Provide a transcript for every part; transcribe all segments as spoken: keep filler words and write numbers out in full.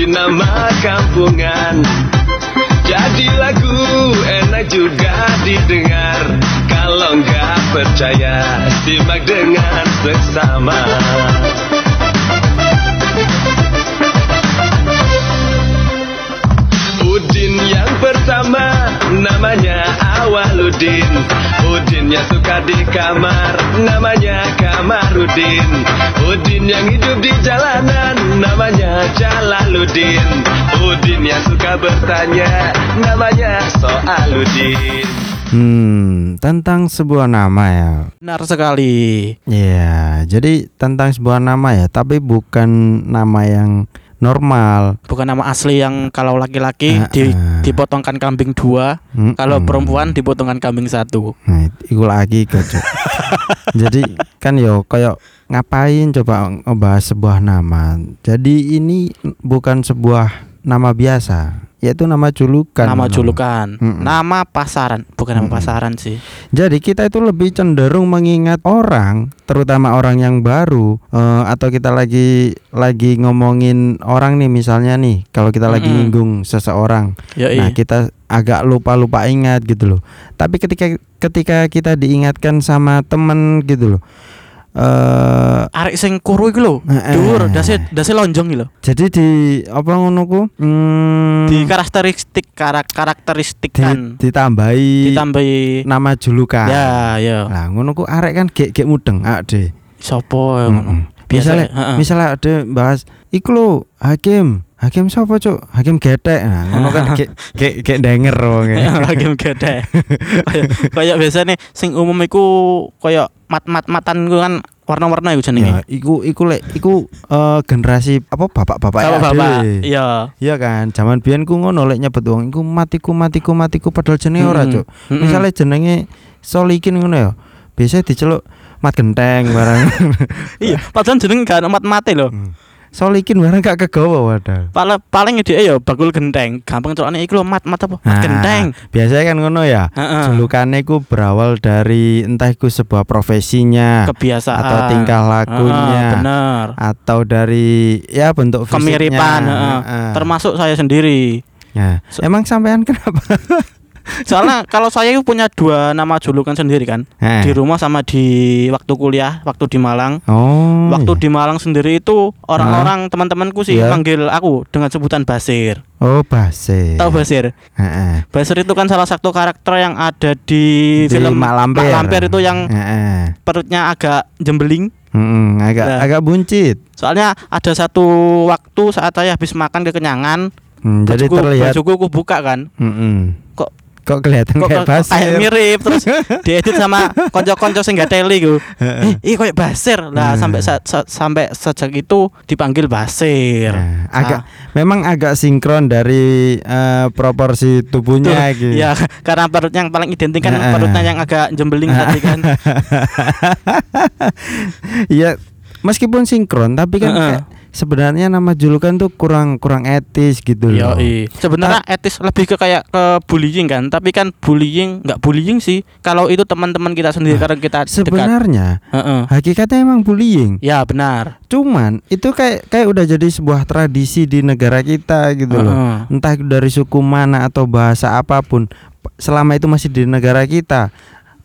dinama kampungan. Jadi lagu enak juga didengar. Kalau nggak percaya, simak dengan seksama. Udin yang pertama namanya Awaludin. Udin yang suka di kamar namanya Kamarudin. Udin yang hidup di jalanan namanya Jalaluddin. Udin yang suka bertanya namanya Soaludin. Hmm, tentang sebuah nama ya. Benar sekali. Iya, jadi tentang sebuah nama ya, tapi bukan nama yang normal. Bukan nama asli yang kalau laki-laki uh, uh. Di, dipotongkan kambing dua, mm, kalau mm. perempuan dipotongkan kambing satu. Nah, itu lagi kocok. Jadi kan yo kayak ngapain coba ngebahas sebuah nama. Jadi ini bukan sebuah nama biasa, yaitu nama julukan. Nama julukan. Mm-mm. Nama pasaran, bukan nama Mm-mm. pasaran sih. Jadi kita itu lebih cenderung mengingat orang, terutama orang yang baru, uh, atau kita lagi lagi ngomongin orang nih misalnya nih, kalau kita Mm-mm. lagi nyinggung seseorang. Yoi. Nah, kita agak lupa-lupa ingat gitu loh. Tapi ketika ketika kita diingatkan sama teman gitu loh. Uh, arek sing kuru iku lho, uh, dhuwur, dase dase lonjong iki lho. Jadi di apa ngono ku? Hmm, di karakteristik karak, karakteristikan di, ditambahi ditambahi nama julukan. Ya, ya. Lah ngono ku arek kan gek-gek mudeng, Ade. Sopo ya ngono. Misale, misale Ade bahas iku lho, Hakim. Hakim siapa cuk? Hakim getek. Nah, ngono kan gek gek gek denger wong. Hakim getek. Kayak kayak biasane sing umum iku kayak mat-mat-matan ku kan warna-warna iku jenenge. Ya, iku iku lek iku uh, generasi apa bapak-bapak ya. Bapak. Iya. Iya kan, zaman biyen ku ngono lek nyebut wong iku matiku matiku matiku padahal jenenge hmm. ora cuk. Hmm. Misale jenenge Solikin ngono ya. Biasane diceluk mat genteng barang. Iya, padahal jenenge gak mat-mate lho. Hmm. Solikin barang gak kegawa wadah. Paling paling dhek ya bakul genteng. Gampang celokane iku lho mat-mat apa? Mat genteng. Biasanya kan ngono ya. Uh-uh. Julukannya iku berawal dari entah iku sebuah profesinya, kebiasaan atau tingkah lakunya. Uh, bener. Atau dari ya bentuk fisiknya. Kemiripan, uh, uh. Uh. Termasuk saya sendiri. Ya. So- Emang sampean kenapa? Soalnya kalau saya punya dua nama julukan sendiri kan, eh. di rumah sama di waktu kuliah, waktu di Malang. Oh, waktu iya. di Malang sendiri itu orang-orang ah. teman-temanku sih yeah. manggil aku dengan sebutan Basir. Oh, Basir. Tahu Basir? Eh. Basir itu kan salah satu karakter yang ada di, di film Mak Lampir. Mak Lampir itu yang eh. perutnya agak jembeling. Hmm, agak nah. agak buncit. Soalnya ada satu waktu saat saya habis makan kekenyangan, hmm, jadi bajuku, terlihat bajuku aku buka kan. Hmm. Kok kok kelihatan kok, kayak Basir. Kayak mirip terus diedit sama konco-konco sing gak teli ku. Eh, iki koyo Basir. Lah hmm. sampai sa- sa- sampai sejak itu dipanggil Basir. Nah, agak nah. memang agak sinkron dari uh, proporsi tubuhnya gitu. Ya, karena perutnya yang paling identik kan nah, perutnya yang agak jembeling nah. tadi kan. Iya, meskipun sinkron tapi kan uh-uh. kayak sebenarnya nama julukan tuh kurang kurang etis gitu loh. Iya. Sebenarnya Ta- etis lebih ke kayak ke bullying kan, tapi kan bullying nggak bullying sih. Kalau itu teman-teman kita sendiri nah, karena kita sebenarnya uh-uh. hakikatnya emang bullying. Ya benar. Cuman itu kayak kayak udah jadi sebuah tradisi di negara kita gitu uh-uh. loh. Entah dari suku mana atau bahasa apapun, selama itu masih di negara kita.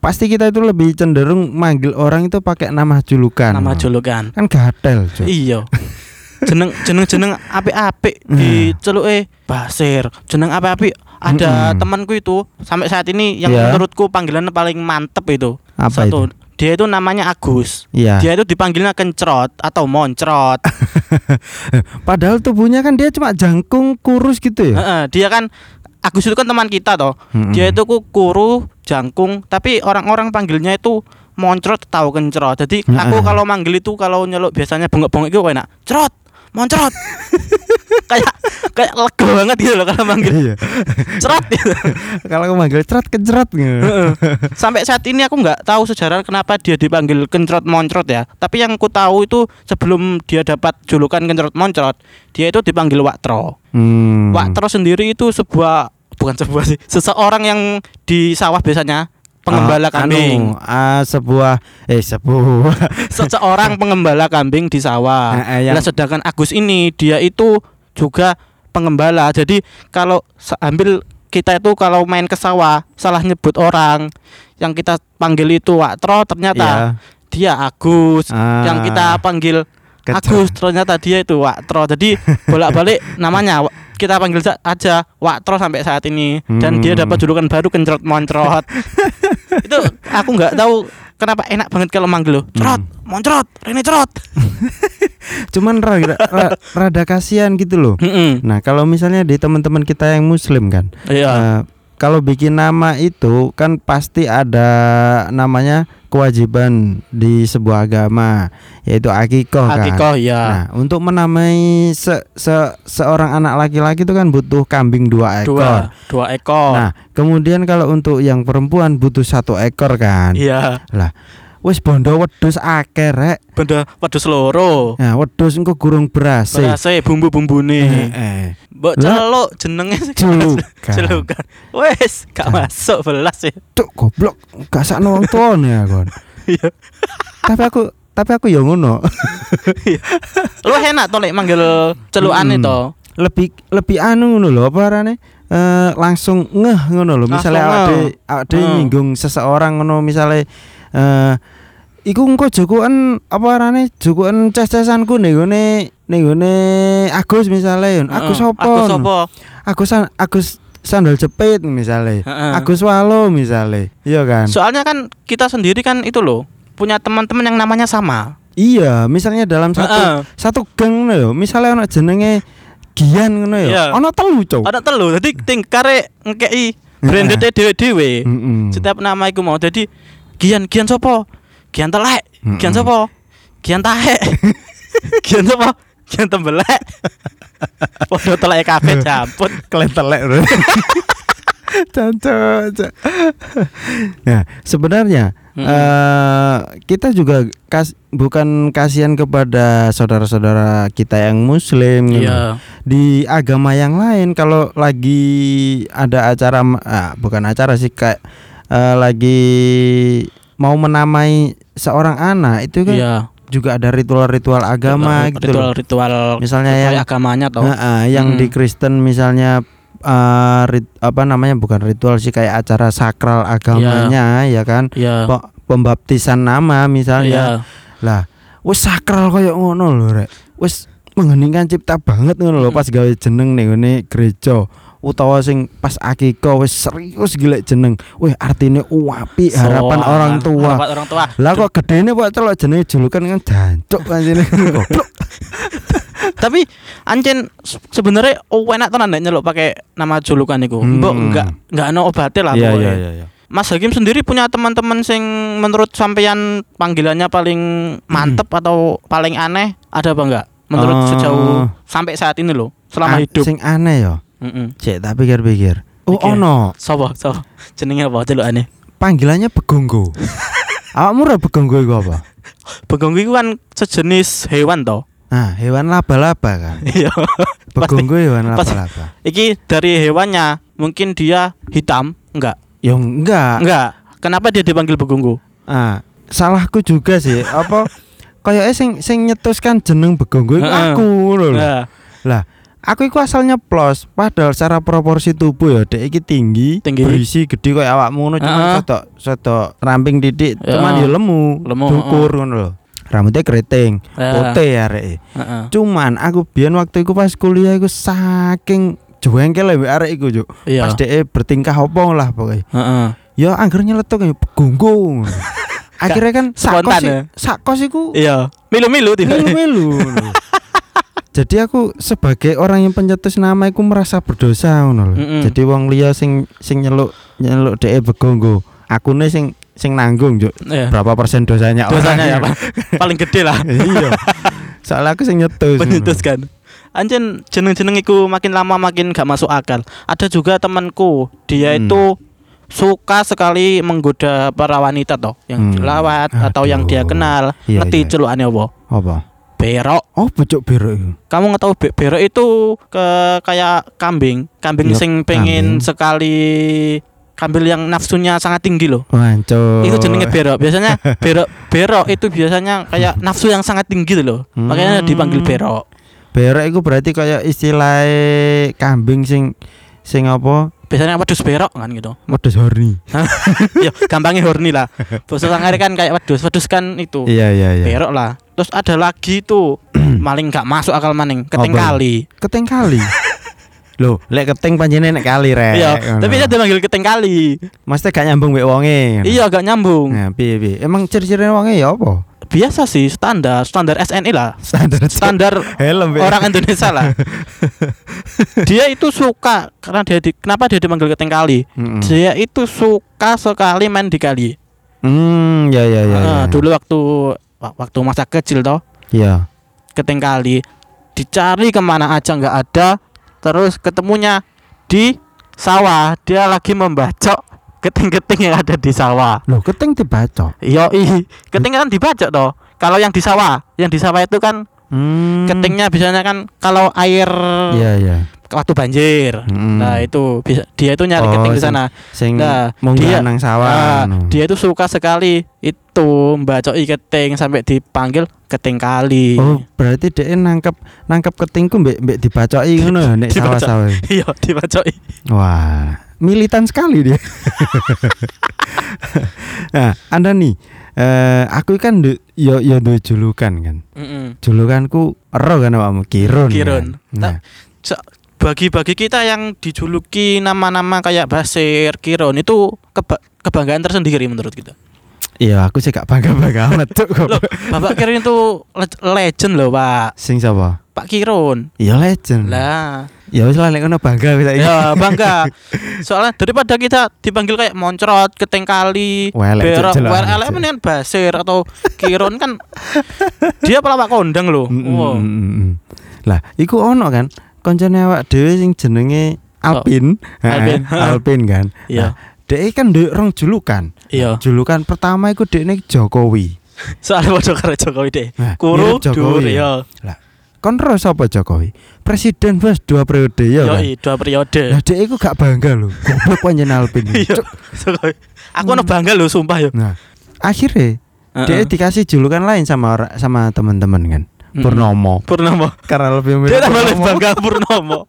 Pasti kita itu lebih cenderung manggil orang itu pakai nama julukan. Nama julukan. Kan gatel, Cuk. Iya. Jeneng jeneng jeneng apik-apik nah. diceluke Basir. Jeneng apik-apik ada mm-hmm. temanku itu sampai saat ini yang yeah. menurutku panggilan paling mantep itu. Apa satu, itu? Dia itu namanya Agus. Yeah. Dia itu dipanggilnya Kencrot atau Moncrot. Padahal tubuhnya kan dia cuma jangkung kurus gitu ya. Heeh, dia kan Agus itu kan teman kita toh. Mm-hmm. Dia itu kuru jangkung, tapi orang-orang panggilnya itu Moncrot atau Kencrot. Jadi mm-hmm. aku kalau manggil itu kalau nyeluk biasanya bengek-bengek itu enak. Crot, Moncrot. kayak kayak lega banget gitu loh kalau manggil. Crot gitu. Kalau aku manggil Crot Kencrot gitu. Sampai saat ini aku enggak tahu sejarah kenapa dia dipanggil Kencrot Moncrot ya. Tapi yang aku tahu itu sebelum dia dapat julukan Kencrot Moncrot, dia itu dipanggil Waktro. Hmm. Waktro sendiri itu sebuah bukan sebuah sih, seseorang yang di sawah biasanya pengembala uh, kambing. Anu, uh, sebuah eh sebuah seseorang pengembala kambing di sawah. Nah, eh, yang... sedangkan Agus ini dia itu juga pengembala. Jadi kalau ambil kita itu kalau main ke sawah salah nyebut orang, yang kita panggil itu Watro ternyata yeah. dia Agus, ah. yang kita panggil Keca. Agus ternyata dia itu Watro. Jadi bolak-balik namanya kita panggil aja Watro sampai saat ini, dan hmm. dia dapat julukan baru Kencrot Moncrot. Itu aku nggak tahu kenapa enak banget kalau manggil lo Crot, hmm. Moncrot, Rene Crot. Cuman rada, rada, rada kasihan gitu loh. Mm-mm. Nah kalau misalnya di teman-teman kita yang muslim kan, yeah. uh, kalau bikin nama itu kan pasti ada namanya kewajiban di sebuah agama, yaitu akikoh kan. Akikoh ya. Nah untuk menamai se- se- seorang anak laki-laki itu kan butuh kambing dua ekor. Dua, dua ekor. Nah kemudian kalau untuk yang perempuan butuh satu ekor kan. Iya. Lah. Wis bondo wedhus akeh rek. Bondo wedhus loro. Nah, wedhus engko gurung berase. Berase bumbu-bumbune. Heeh. Mbok celuk jenenge celukan. Celukan. Wis gak nah. masuk belas ya. Tuk goblok, gak sakno wong tuane ya kon. Iya. Tapi aku tapi aku ya ngono. Iya. Lu enak to lek manggil celukane hmm. to. Lebih lebih anu ngono lho apa arane? Uh, langsung ngeh ngono lho. Misale awake awake hmm. nyinggung seseorang ngono misale Uh, iku engko jogoan apa arane jogoan ces-cesanku ning gone ning gone Agus misale. Agus sapa? Agus sapa? Agus Agus sandal jepit misale. Uh-uh. Agus Walo misale. Iya kan? Soalnya kan kita sendiri kan itu loh, punya teman-teman yang namanya sama. Iya, misalnya dalam satu uh-uh. satu geng lho, misale ana jenenge Gian ngono ya. Ana telu, Cuk. Ana telu. Dadi tingkare ngekeki brandete dhewe-dhewe. Setiap nama iku mau. Jadi Gian, Gian sopo? Gian telek. Gian sopo? Gian tahe. Gian sopo? Gian tembelek. Podo telek kabeh jamput, klen telek. Canto. Nah, sebenarnya mm-hmm. uh, kita juga kas, bukan kasihan kepada saudara-saudara kita yang muslim yeah. di agama yang lain kalau lagi ada acara ah, bukan acara sih kayak Uh, lagi mau menamai seorang anak itu kan iya. juga ada ritual-ritual agama ritual, gitu ritual-ritual misalnya ritual yang agamanya toh uh, yang hmm. di Kristen misalnya uh, rit, apa namanya bukan ritual sih kayak acara sakral agamanya yeah. ya kan yeah. P- pembaptisan nama misalnya yeah. lah wes sakral koyo ngono lho rek wes mengheningkan cipta banget ngono lho pas gawe jeneng ning ngene gereja utawa sing pas akikah wis serius gila jeneng. Wih artine uapi harapan so, orang tua. Harapan orang tua. Lah kok gedene kok celok jenenge julukan kan jancuk kancene goblok. Tapi ancen sebenarnya oh enak tenan nek nyeluk pakai nama julukan niku. Mbok hmm. enggak enggak ana obate lah yeah, pokoke. Yeah, yeah, yeah. Mas Hakim sendiri punya teman-teman sing menurut sampeyan panggilannya paling mantep hmm. atau paling aneh ada apa enggak? Menurut uh, sejauh sampai saat ini loh, selama an- hidup. Sing aneh ya. Heeh. Cek tak pikir-pikir. Oh okay. Ono. Sapa? Sapa? Jenenge apa celukane? Panggilannya Begonggo. Awakmu ora Begonggo iku apa? Begonggo iku kan sejenis hewan to. Nah, hewan laba-laba kan. Iya. Begonggo hewan laba-laba. Iki dari hewannya, mungkin dia hitam, enggak? Ya enggak. Enggak. Kenapa dia dipanggil Begonggo? Ah, salahku juga sih. Apa kayak sing sing nyetuskan jeneng Begonggo iku aku lho. Lah, aku iku asalnya plus, padahal secara proporsi tubuh ya dek iki tinggi, tinggi. Berisi gede koyo awakmu ngono cuman sedok sedok ramping didik, cuman ya lemu, lemu dukur ngono lho. Rambutnya keriting, putih areke. Cuman aku biyen waktu iku pas kuliah iku saking jengkel lek arek iku yo. Pas dek bertingkah opo lah pokoke. Heeh. Ya anggere nyeletuk ya Begonggo. Akhirnya kan sakos ya. Sakos iku iya, milu-milu tiba. Milu-milu. Jadi aku sebagai orang yang pencetus nama aku merasa berdosa ngono lho. Mm-hmm. Jadi wong liya sing sing nyeluk nyeluk dhek Begonggo. Akune sing sing nanggung juk. Yeah. Berapa persen dosanya? Dosanya ya, Pak. Paling gede lah. Iya. Soalnya aku sing nyetus. Penyetus kan. Anjen jeneng-jeneng iku makin lama makin gak masuk akal. Ada juga temanku, dia hmm. itu suka sekali menggoda para wanita toh, yang dilawat hmm. atau yang dia kenal. Iya, ngerti iya. Celukane apa? Apa? Berok. Oh, becuk berok. Kamu ngetahu be- berok itu ke kayak kambing, kambing yep, sing pengen kambing. Sekali kambing yang nafsunya sangat tinggi loh. Wancur. Itu jenenge berok. Biasanya berok berok itu biasanya kayak nafsu yang sangat tinggi loh. Hmm. Makanya dipanggil berok. Berok itu berarti kayak istilah kambing sing sing apa? Biasanya wedhus berok kan gitu. Wedhus horny. Ya, gampangnya horny lah. Basa sangare kan kayak wedhus, wedhus kan itu. Iya iya iya. Berok lah. Terus ada lagi tuh maling gak masuk akal maning, keting oh, kali. Keting kali. Loh, lek keting panjenengan nek kali rek. Iya, oh, tapi dia dipanggil keting kali. Maksudnya gak nyambung mbek wonge. Iya, gak nyambung. Nah, piye piye. Emang ciri-cirine wonge ya apa? Biasa sih, standar, standar S N I lah. Standar standar helm, orang Indonesia lah. Dia itu suka karena dia di, kenapa dia dipanggil keting kali? Mm-hmm. Dia itu suka sekali main di kali. Hmm, ya ya ya. Uh, ya, ya. Dulu waktu waktu masa kecil toh. Iya. Keting kali dicari kemana aja enggak ada, terus ketemunya di sawah. Dia lagi membacok keting-keting yang ada di sawah. Loh, keting dibacok? Iya, keting kan dibacok toh. Kalau yang di sawah, yang di sawah itu kan hmm. ketingnya biasanya kan kalau air yeah, yeah. waktu banjir. Hmm. Nah, itu dia itu nyari oh, keting di sana. Nah, dia nang sawah. Nah, dia itu suka sekali itu membacoki keting sampai dipanggil keting kali. Oh, berarti dia nangkep nangkep ketingku mbek mbek dibacoki ngono ya nek sawah-sawah. Iya, dibacoki. Wah. Militan sekali dia. Nah, Anda nih, eh, aku kan du, yo yo duwe julukan kan. Mm-mm. Julukanku ero kan awakmu Kirun. Kirun. Kan? Nah, bagi-bagi kita yang dijuluki nama-nama kayak Basir, Kirun itu keba- kebanggaan tersendiri menurut kita. Iya, aku sih gak bangga-bangga amat tuh. Loh, Bapak Kirun itu legend loh, Pak. Sing sapa? Pak Kirun. Iya, legend. Lah, ya wis lah nek ngono bangga wis. Ya bangga. Soalnya daripada kita dipanggil kayak moncrot, keting kali, berok, elek menen Basir atau Kirun kan dia pelawak kondang lho. Mm-hmm. Wow. Lah, iku ono kan koncone awak dhewe sing jenenge Alpin. Oh, Alpin. Alpin kan. Iya. Nah, dhewe kan ndek rong julukan. Iya. Julukan pertama iku dekne Jokowi. Soale padha karo Jokowi dhek. Kuru dhuwur ya. Lah, kon ro sapa Jokowi? Presiden wis dua periode ya. Yo, dua periode. Lah dhek iku gak bangga lho. Goblok panjen Alpin. Jokowi. Aku ono bangga lho sumpah yo. Nah, akhire uh-uh. dhek dikasih julukan lain sama sama teman-teman kan. Mm-hmm. Purnomo. Purnomo. Karena lebih mirip. Dhek tambah bangga Purnomo.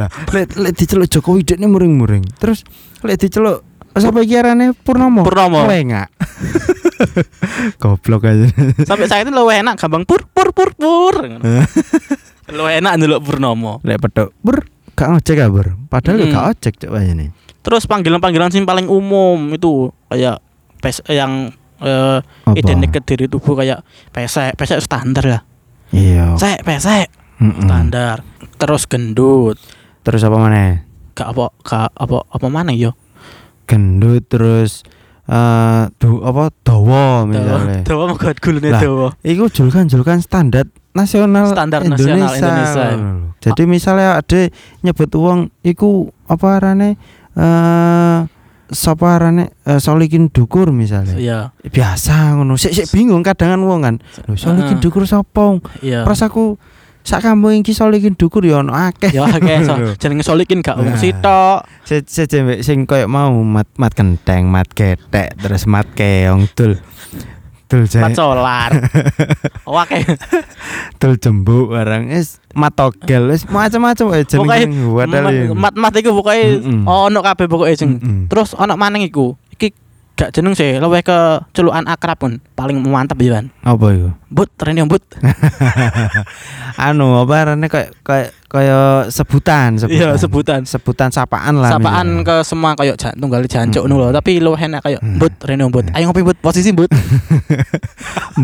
Lah, lek lek diceluk Jokowi dhekne muring-muring. Terus lek diceluk sampai kiarane Purnomo. Purnomo. Lengak. Goblok aja. Sampai saya itu luwih enak gampang pur pur pur pur. Luwih enak ndelok Purnomo. Lek petuk pur gak ojek gak pur. Padahal hmm. gak ojek cok wayane. Terus panggilan-panggilan sing paling umum itu kayak pes yang eh identik kediri tubuh kayak pesek, pesek standar lah. Iya. Sek, pesek. Mm-mm. Standar. Terus gendut. Terus apa maneh? Gak apa gak apa apa maneh yo. Gendut terus Uh, du, apa dawa misalnya dawa megat gulune dawa iku julukan-julukan standar nasional standar Indonesia, nasional Indonesia. Jadi ah. misalnya ada nyebut wong iku apa arane uh, sapa arane uh, Solikin Dukur misalnya yeah. biasa ngono sik-sik bingung kadang wong kan lho Solikin uh. Dukur sapa yeah. Pas aku sak kampung iki Solikin Dukur ya ono akeh. Ya akeh. Jenenge Solikin gak wong sitok. Sejembek sing koyo mau mat mat kenteng, mat getek, terus mat keong dul. Dul jae. Mat solar. Akeh. Dul jembuk barang wis mat togel wis macam-macam wae jenenge wadah. Mat-mat iku pokoke ono kabeh pokoke sing. Terus ono maning iku. Iki gak jeneng sih, luwih ke celukan akrab pun paling mantep ya kan. Apa iku? But, rene but. Anu, apa rene kayak kayak kayak sebutan, sebutan. Iya, sebutan. Sebutan sapaan lah. Sapaan ke semua kayak jantung kali jancuk hmm. ngono tapi luwih enak kayak hmm. but, rene but. Ayo ngopi but, posisi but.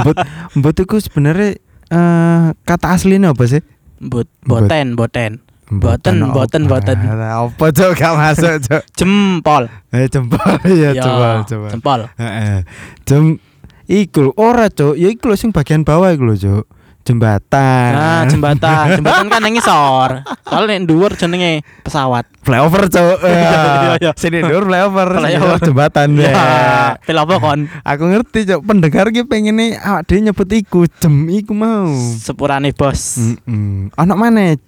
But, but iku sebenarnya uh, kata aslinya apa sih? But, boten, boten. Boten, boten, boten. Apa tuh gak masuk tuh? Jempol. Eh jempol ya coba coba. Jempol. Heeh. Jem iku ora cuk, ya iku sing bagian bawah iku lho cuk. Jembatan. Nah, jembatan. Jembatan kan nang isor. Soale nek dhuwur jenenge pesawat. Flyover cuk. Iya. Sini dhuwur flyover. Flyover jembatan. Ya. Flyover kon. Aku ngerti cuk, pendengar ki pengene awak dhewe nyebut iku jem iku mau. Sepurane bos. Heeh. Anak maneh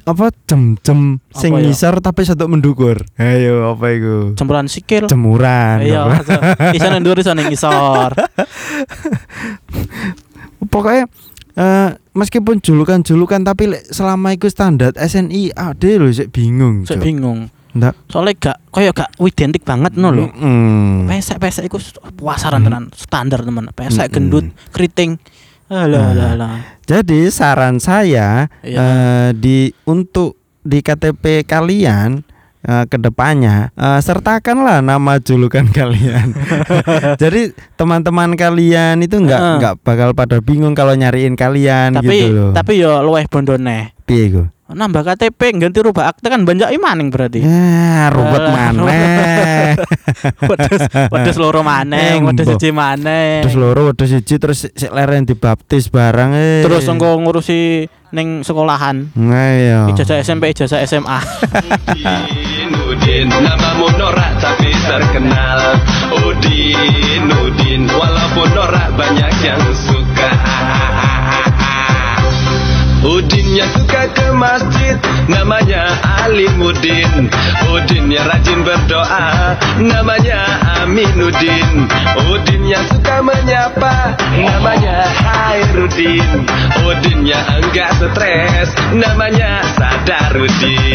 apa jem-jem sing ngisor tapi sedok mendukur. Ayo apa iku? Jemuran sikil. Jemuran. Iya, iso ndur iso ning ngisor. Pokoke Uh, meskipun julukan-julukan tapi selama iku standar S N I ade lho sik bingung. Sik bingung. Ndak. Soale gak koyo gak identik banget no lho. Heeh. Pesek-pesek iku puasaran tenan, standar teman. Pesek gendut, keriting. Alah alah alah. Jadi saran saya uh, di untuk di K T P kalian Uh, kedepannya uh, sertakanlah nama julukan kalian. Jadi teman-teman kalian itu nggak uh. nggak bakal pada bingung kalau nyariin kalian. Tapi gitu loh. Tapi yo luweh bondone. Piye iku? Nambah K T P ganti rubah akte kan banjaki maning berarti. Ya, rubet maneh. Wedes wedes loro maneh, wedes siji maneh. Terus loro wedes siji terus sik leren dibaptis barang eh. Terus engko ngurusi neng sekolahan. Nah, iya. Ijazah S M P, ijazah S M A. Udin, Udin, namamu norak tapi terkenal. Udin, Udin, walaupun norak banyak yang suka. Udinnya suka ke masjid, namanya Alimudin. Udinnya rajin berdoa, namanya Aminuddin. Udinnya suka menyapa, namanya Hairudin. Udinnya enggak stres, namanya Sadarudin.